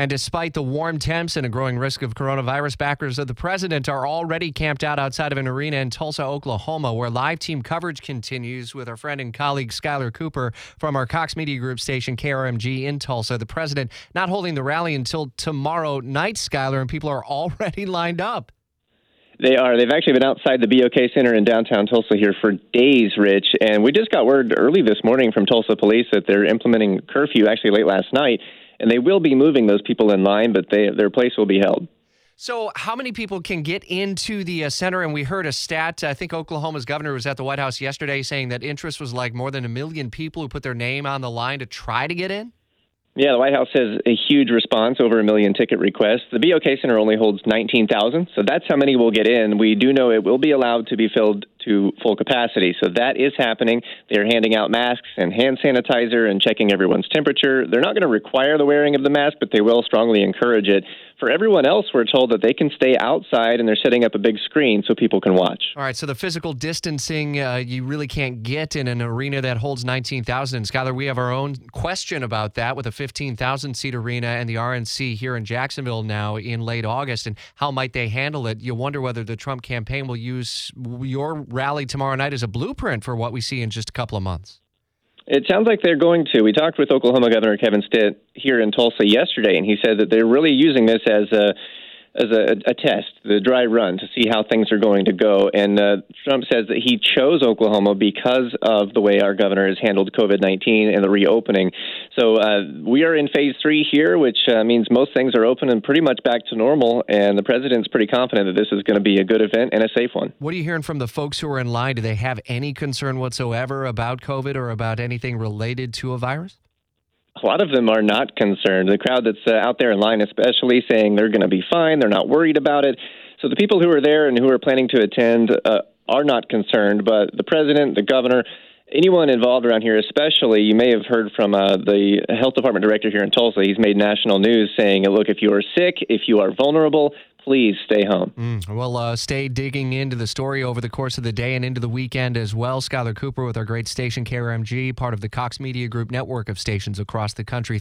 And despite the warm temps and a growing risk of coronavirus, backers of the president are already camped out outside of an arena in Tulsa, Oklahoma, where live team coverage continues with our friend and colleague Skylar Cooper from our Cox Media Group station KRMG in Tulsa. The president not holding the rally until tomorrow night, Skylar, and people are already lined up. They are. They've actually been outside the BOK Center in downtown Tulsa here for days, Rich. And we just got word early this morning from Tulsa police that they're implementing curfew actually late last night. And they will be moving those people in line, but their place will be held. So how many people can get into the center? And we heard a stat. I think Oklahoma's governor was at the White House yesterday saying that interest was like more than 1 million people who put their name on the line to try to get in. Yeah, the White House has a huge response, over 1 million ticket requests. The BOK Center only holds 19,000, so that's how many will get in. We do know it will be allowed to be filled to full capacity, so that is happening. They're handing out masks and hand sanitizer and checking everyone's temperature. They're not going to require the wearing of the mask, but they will strongly encourage it. For everyone else, we're told that they can stay outside, and they're setting up a big screen so people can watch. All right, so the physical distancing, you really can't get in an arena that holds 19,000. And Skylar, we have our own question about that with a 15,000-seat arena and the RNC here in Jacksonville now in late August, and how might they handle it? You wonder whether the Trump campaign will use your rally tomorrow night as a blueprint for what we see in just a couple of months. It sounds like they're going to. We talked with Oklahoma Governor Kevin Stitt here in Tulsa yesterday, and he said that they're really using this as a test, the dry run, to see how things are going to go. And Trump says that he chose Oklahoma because of the way our governor has handled COVID-19 and the reopening. So we are in phase three here, which means most things are open and pretty much back to normal. And the president's pretty confident that this is going to be a good event and a safe one. What are you hearing from the folks who are in line? Do they have any concern whatsoever about COVID or about anything related to a virus? A lot of them are not concerned. The crowd that's out there in line especially saying they're going to be fine, they're not worried about it. So the people who are there and who are planning to attend are not concerned, but the president, the governor, anyone involved around here especially, you may have heard from the health department director here in Tulsa. He's made national news saying, look, if you are sick, if you are vulnerable, please stay home. Well, stay digging into the story over the course of the day and into the weekend as well. Skylar Cooper with our great station KRMG, part of the Cox Media Group network of stations across the country.